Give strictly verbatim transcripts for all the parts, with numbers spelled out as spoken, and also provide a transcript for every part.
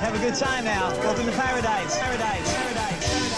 Have a good time now. Welcome to paradise. Paradise. Paradise. Paradise.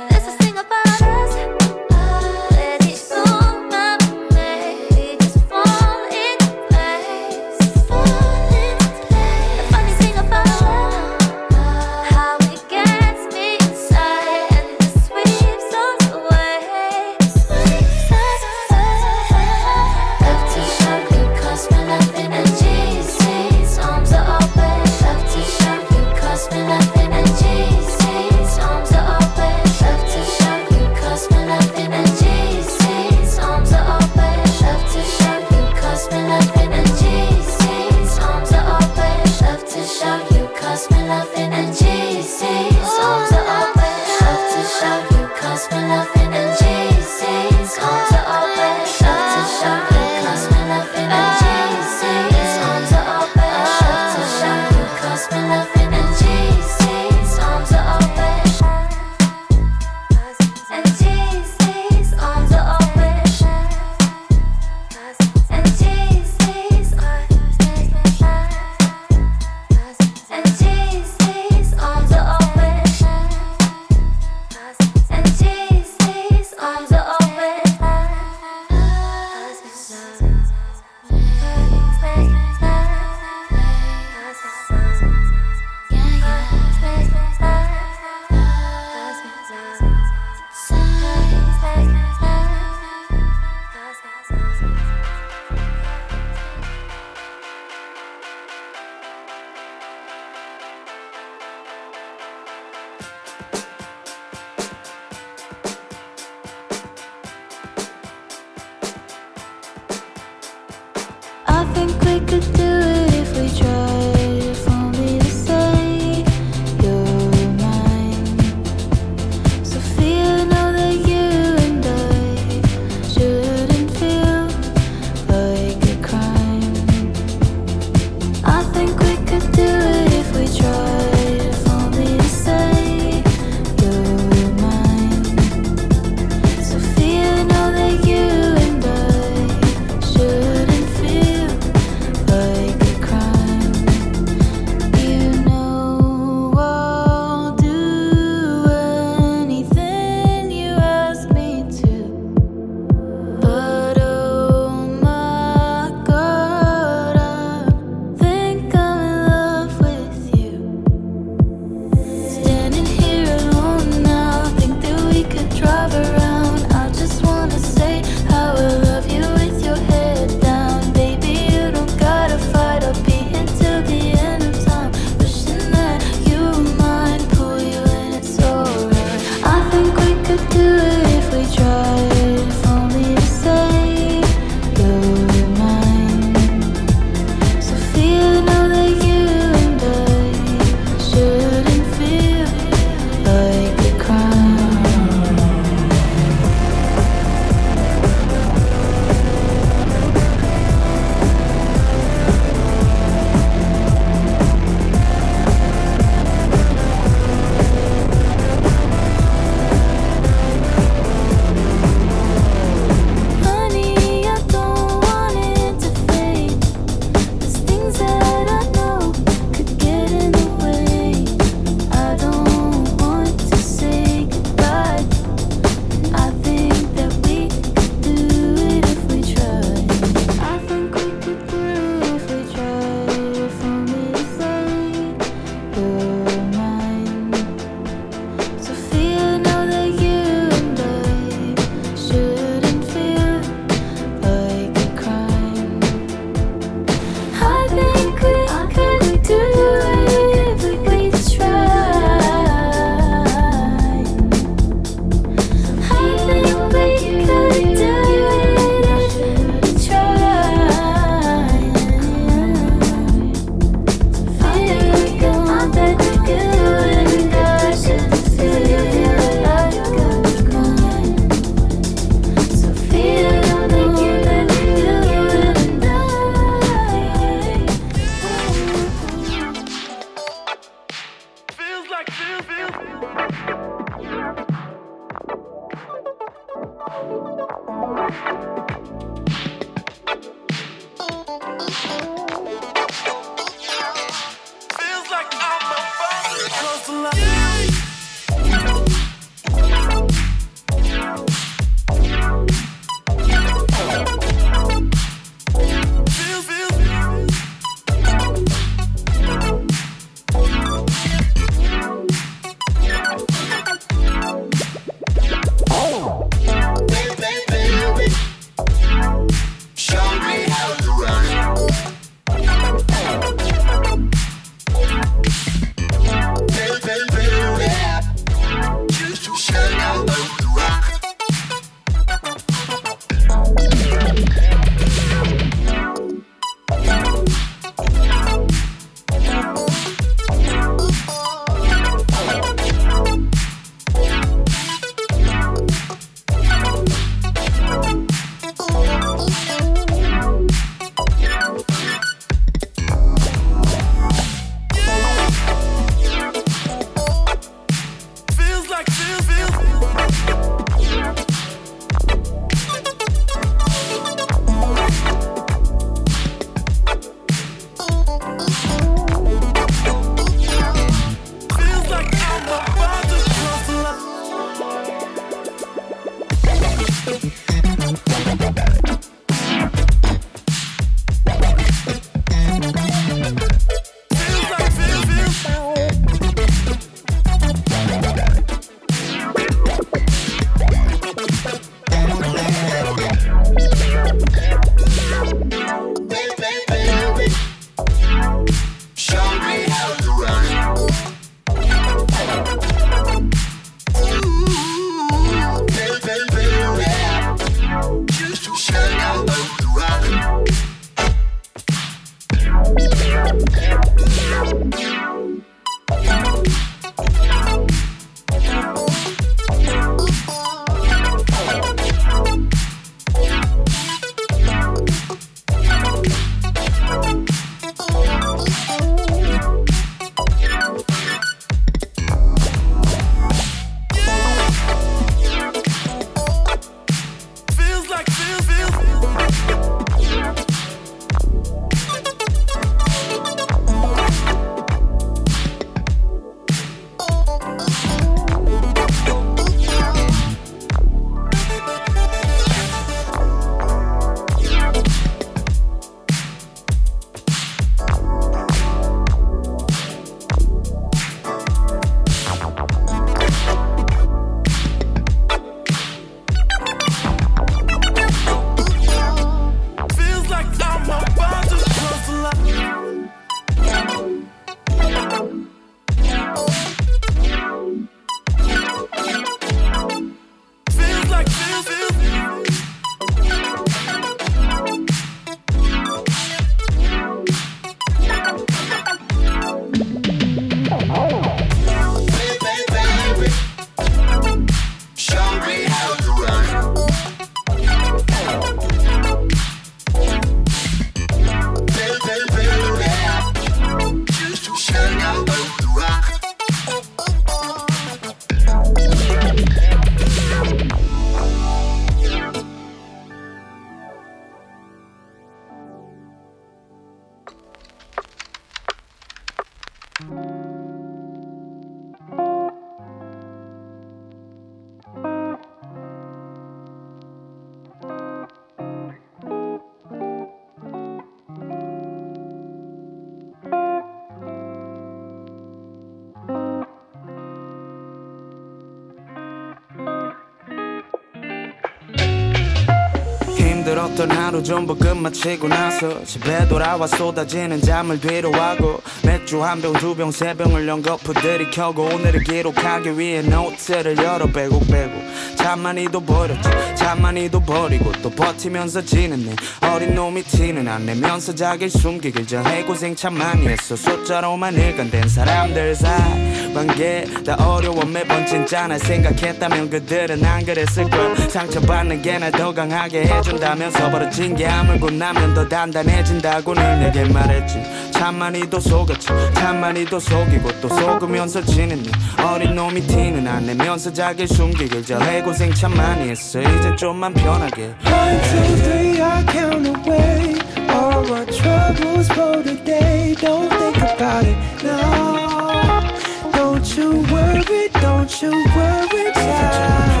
힘들었던 하루 전복은 마치고 나서 집에 돌아와 쏟아지는 잠을 뒤로하고 맥주 한 병, 두 병, 세 병을 연거푸 들이켜고 오늘을 기록하기 위해 노트를 열어 빼고 빼고 참 많이도 버렸지 참 많이도 버리고 또 버티면서 지는 내 어린 놈이 티는 안 내면서 자기를 숨기길 잘해 고생 참 많이 했어 숫자로만 일관된 사람들 사이 관계 다 어려워 매번 진짜 날 생각했다면 그들은 안 그랬을 걸 상처받는 게 날 더 강하게 해준다면서 버려진 게 아물고 나면 더 단단해진다고 늘 내게 말했지 참 많이도 속았지 참 많이도 속이고 또 속으면서 지는 내 어린 놈이 티는 안 내면서 자기를 숨기길 잘해 고생 참 많이 했어 이제 좀만 편하게 One, two, three, I count away All our troubles for today Don't think about it now Don't you worry, don't you worry, child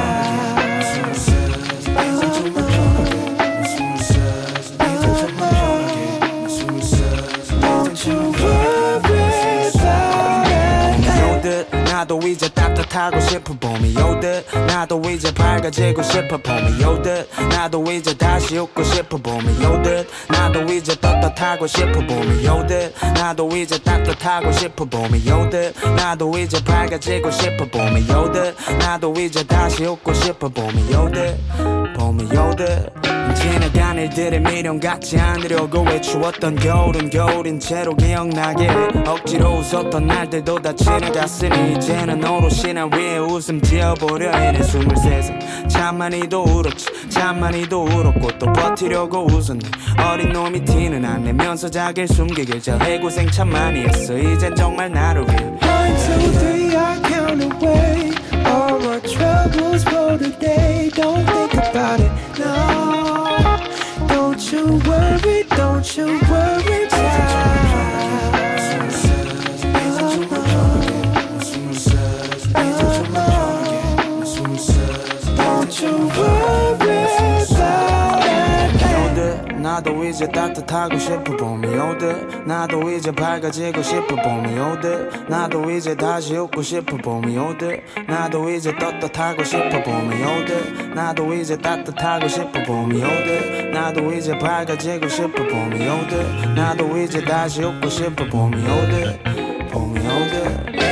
나도 이제 따뜻하고 싶어 봄이 오듯 나도 이제 밝아지고 싶어 봄이 오듯 나도 이제 다시 웃고 싶어 봄이 오듯 나도 이제 떳떳하고 싶어 봄이 오듯 나도 이제 따뜻하고 싶어 봄이 오듯 나도 이제 밝아지고 싶어 봄이 오듯 나도 이제 다시 웃고 싶어 봄이 오듯 봄이 오듯 지나간 일들의 미련 같지 않으려고 외치웠던 겨울은 겨울인 채로 기억나게 억지로 웃었던 날들도 다 지나갔으니 이제는 오롯이 나 위에 웃음 지어보려 해 내 스물세 살 참 많이도 울었지 참 많이도 울었고 또 버티려고 웃었네 어린 놈이 티는 안 내면서 자기를 숨기길 잘해 고생 참 많이 했어 이젠 정말 나를 위해 one, two, three I count away All our troubles for today Don't think about it now Don't you worry, don't you worry, child Don't you worry about it 오듯 나도 이제 따뜻하고 싶어 봄이 오듯 나도 이제 밝아지고 싶어 봄이 오듯 나도 이제 다시 웃고 싶어 봄이 오듯 나도 이제 떳떳하고 싶어 봄이 오듯 나도 이제 따뜻하고 싶어 봄이 오듯 나도 이제 밝아지고 싶어 봄이 오듯 나도 이제 다시 웃고 싶어 봄이 오듯 봄이 오듯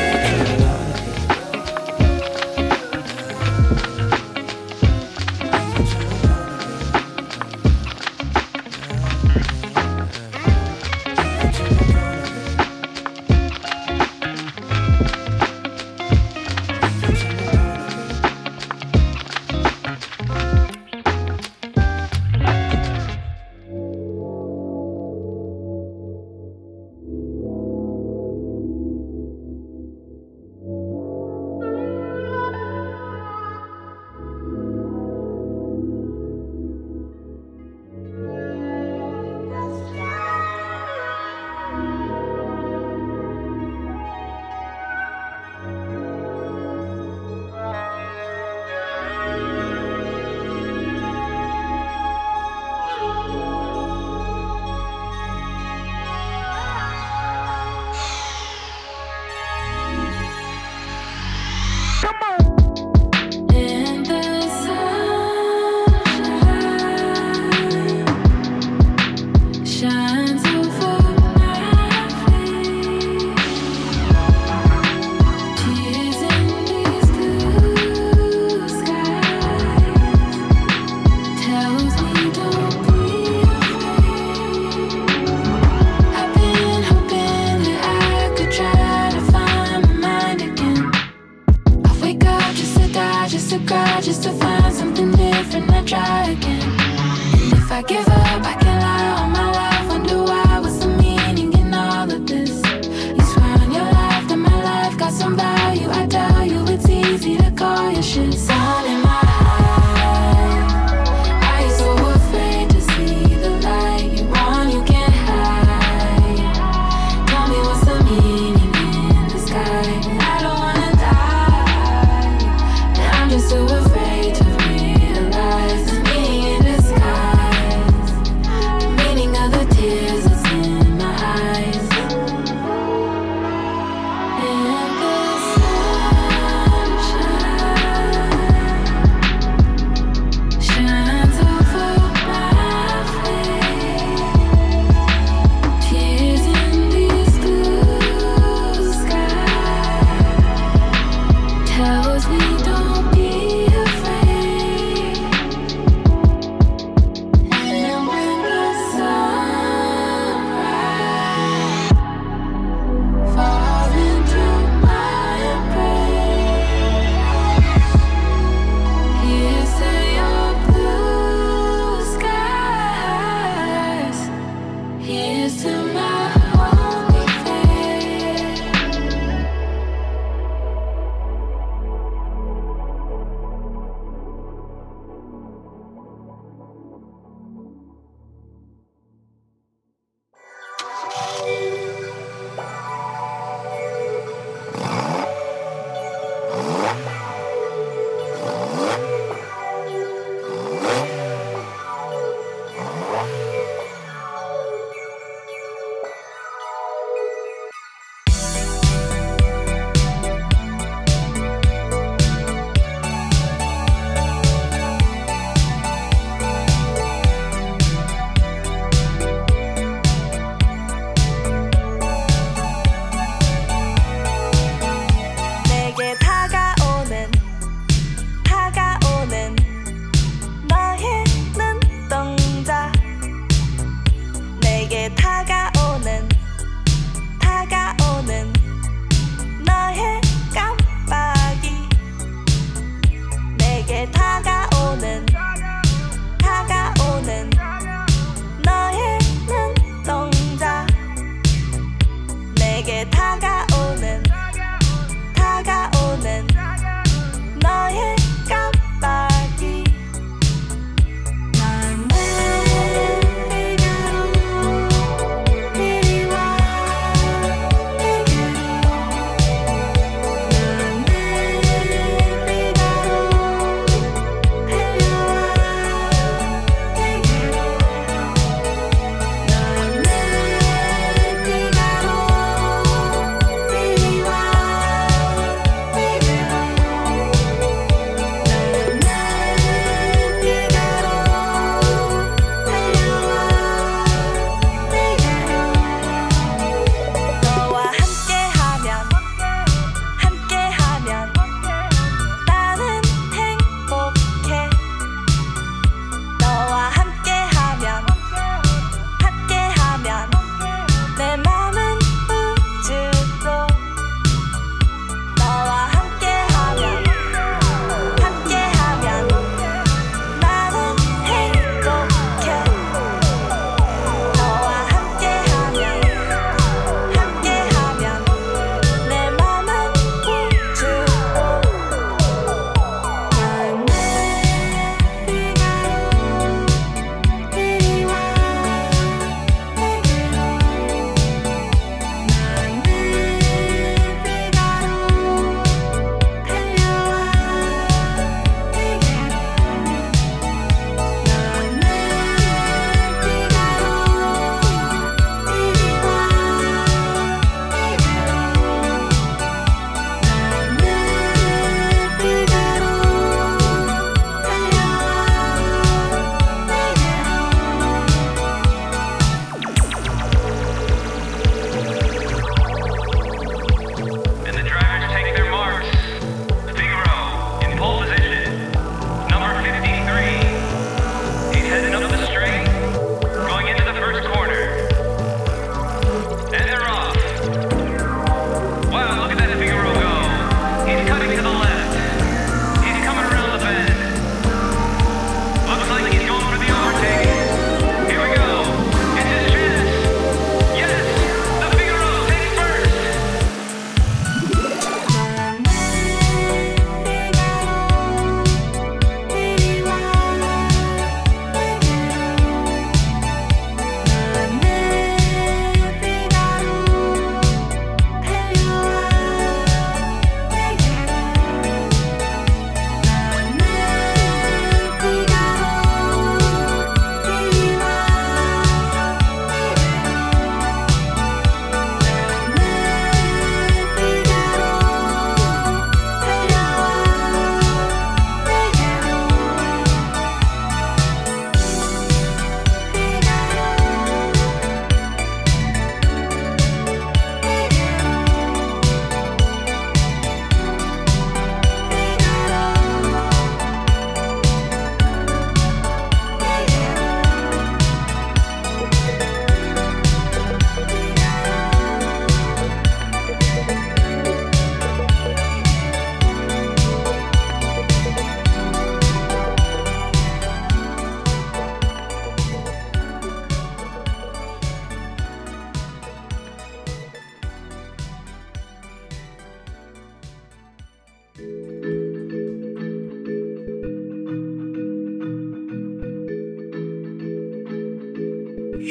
Oh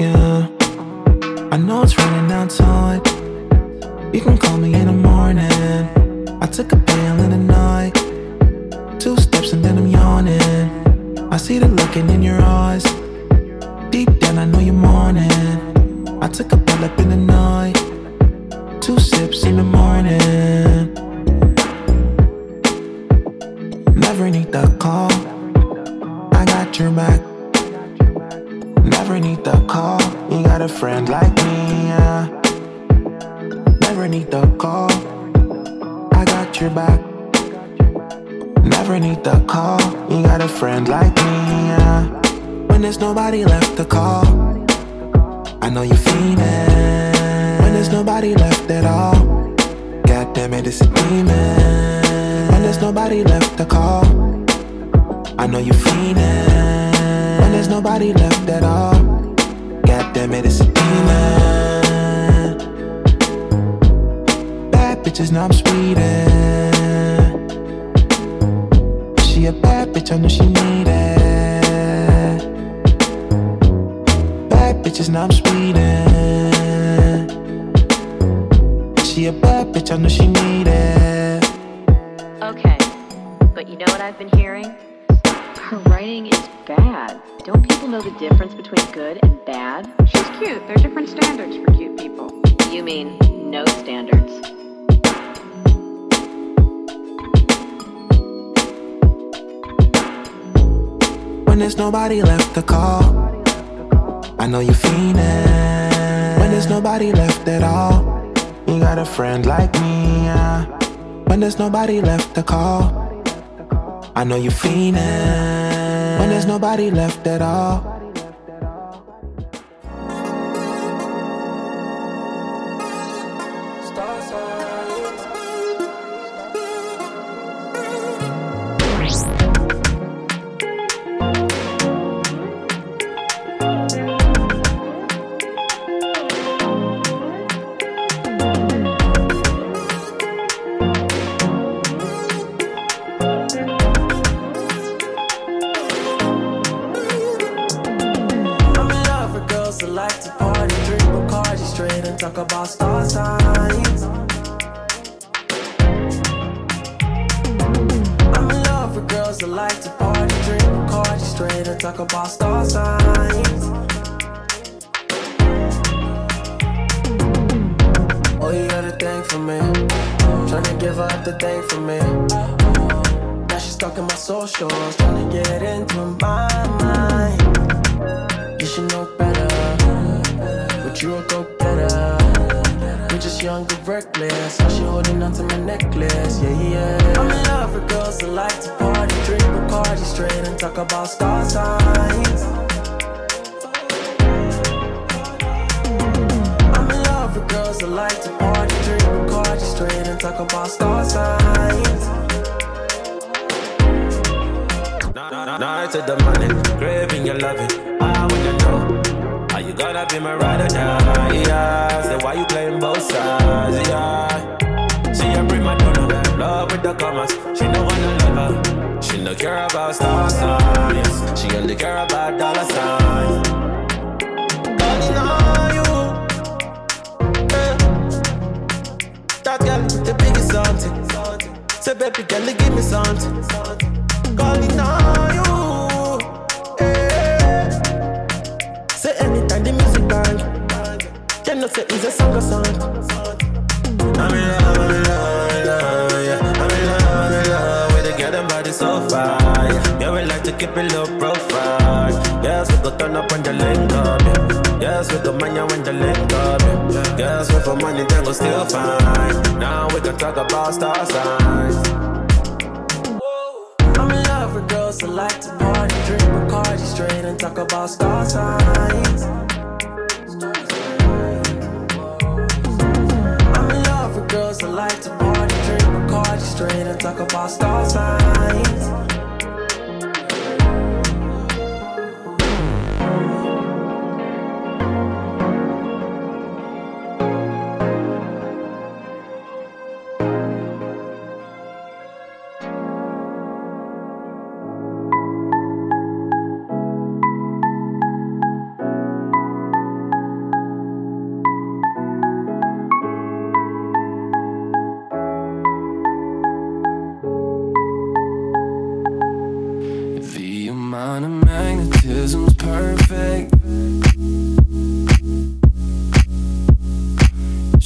yeah, I know it's running out time. You can call me in the morning. I took a pill in the night. Two steps and then I'm yawning. I see the looking in your eyes. Deep down I know you're mourning. I took a pill up in the night. Two sips in the morning. Never need the call, I got your back. Never need the call, you got a friend like me, yeah. Never need the call, I got your back. Never need the call, you got a friend like me, yeah. When there's nobody left to call, I know you're feeling. When there's nobody left at all, God damn it, it's a demon. When there's nobody left to call, I know you're fiendin'. When there's nobody left at all, God damn it, it's a demon. Bad bitches, now I'm speedin'. She a bad bitch, I know she need it. Bad bitches, now I'm speedin'. She a bad bitch, I know she need it. Okay, but you know what I've been hearing? Her writing is bad. Don't people know the difference between good and bad? She's cute. There are different standards for cute people. You mean no standards. When there's nobody left to call, I know you're fiendin'. When there's nobody left at all, you got a friend like me, yeah. When there's nobody left to call, I know you're fiendin'. When there's nobody left at all.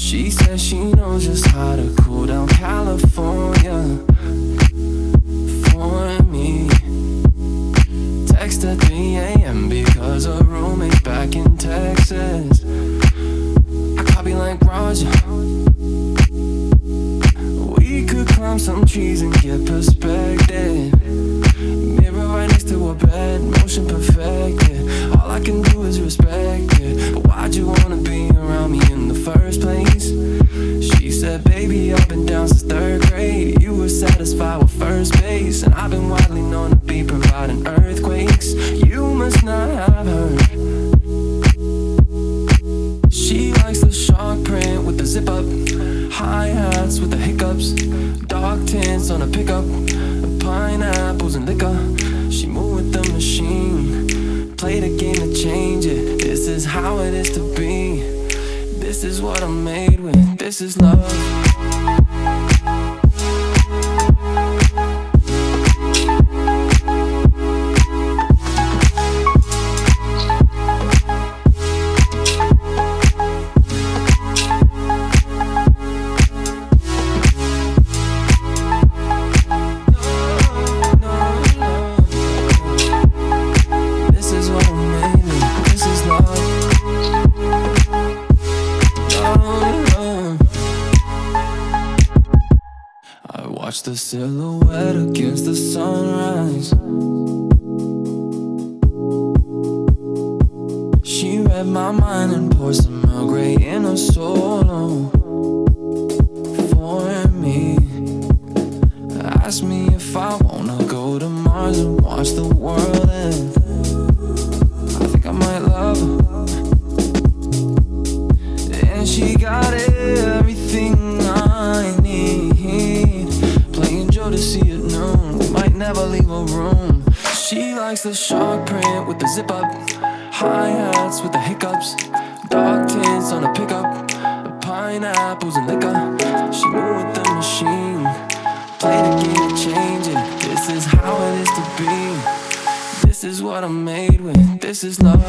She says she knows just how to cool down California for me. Text at three a.m. because her roommate's back in Texas. I copy like Roger. We could climb some trees and get perspective. Mirror right next to a bed, motion perfected. All I can do is respect it. But why'd you wanna be around me in the first place? She said, baby, I've been down since third grade. You were satisfied with first base, and I've been widely known to be providing earthquakes. You must not have heard. She likes the shark print with the zip up, hi-hats with the hiccups, dark tints on a pickup, pineapples and liquor. She moved with the machine, played a game to change it. This is how it is to be. This is what I'm made with. This is love. The silhouette against the sunrise. She read my mind and poured some Earl Grey in her solo for me. Asked me if I wanna go to Mars and watch the world end. I think I might love her. And she got everything I need. Playing Jodeci at noon, we might never leave a room. She likes the shark print with the zip up, hi-hats with the hiccups, dark tints on a pickup, pineapples and liquor. She moved with the machine, played a game to change it. This is how it is to be. This is what I'm made with. This is love.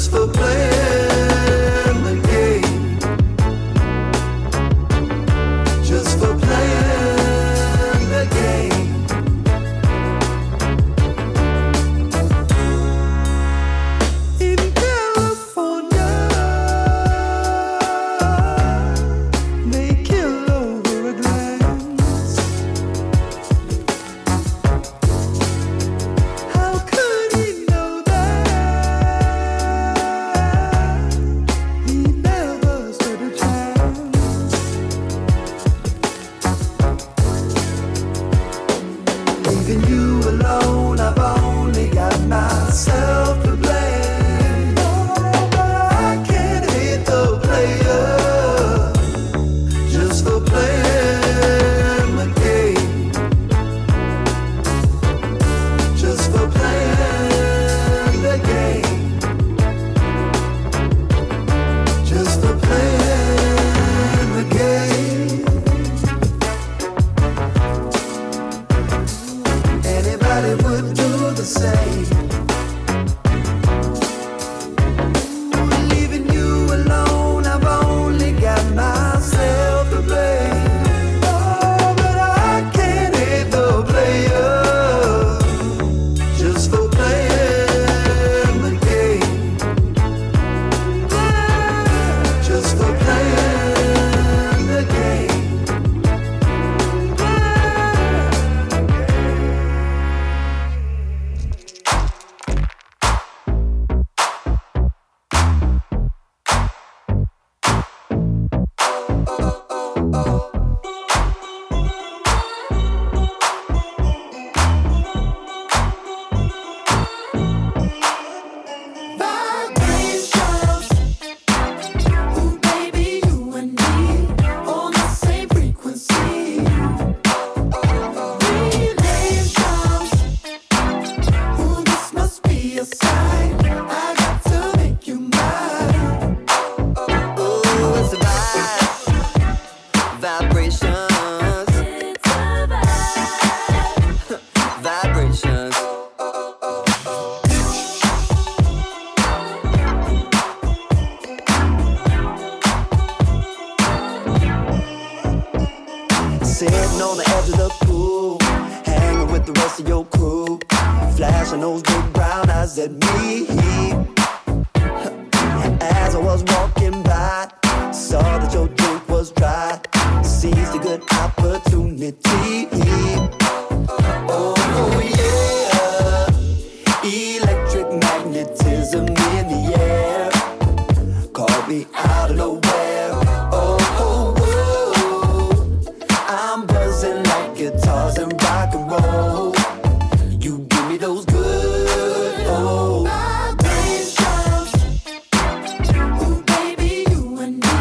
just for playing the game. Just for playing the game. In California, they kill over a glance. How could he? Leaving you alone, I've only got myself to blame. I can't hate the player just for playing the game. Just for playing the game. Just for playing the game. Anybody would do the same. Leaving you alone, I've only got myself to blame. Oh, but I can't hate the player just for playing the game. Just for playing the game. Sitting on the edge of the pool, hanging with the rest of your crew, flashing those big brown eyes at me. As I was walking by, saw that your drink was dry, seized a good opportunity. Oh, oh yeah, electric magnetism in the air, caught me out of nowhere. Oh, oh, I'm buzzing like guitars and rock and roll. You give me those good old vibrations. Ooh, baby, you and me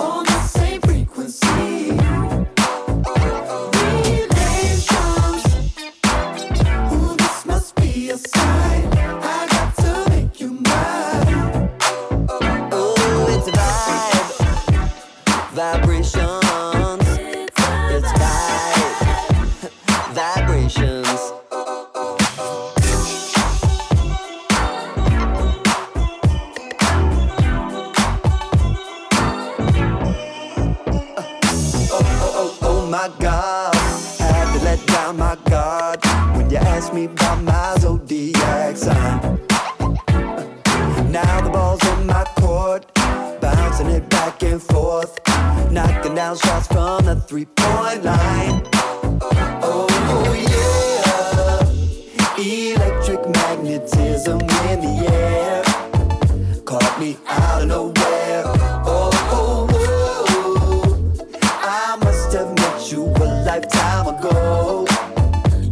on the same frequency. Relations. Ooh, this must be a sign. I got to make you mine. Oh, it's a vibe. Vibration. Vibrations. Oh, oh, oh, my God, had to let down my guard when you asked me about my zodiac sign. Now the ball's in my court, bouncing it back and forth, knocking down shots from the three-point line. Oh, oh yeah, electric magnetism in the air, caught me out of nowhere. Oh, oh, oh, I must have met you a lifetime ago.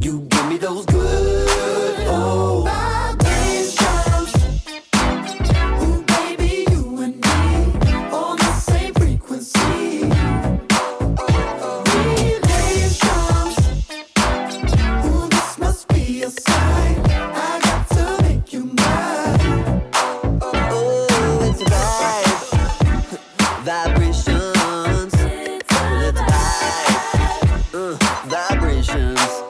You give me those good old vibrations. Ooh, baby, you and me on the same frequency. Relations. Ooh, this must be a sign. I got to make you mine. Oh, it's a vibe. Vibrations. It's a vibe. Uh, vibrations.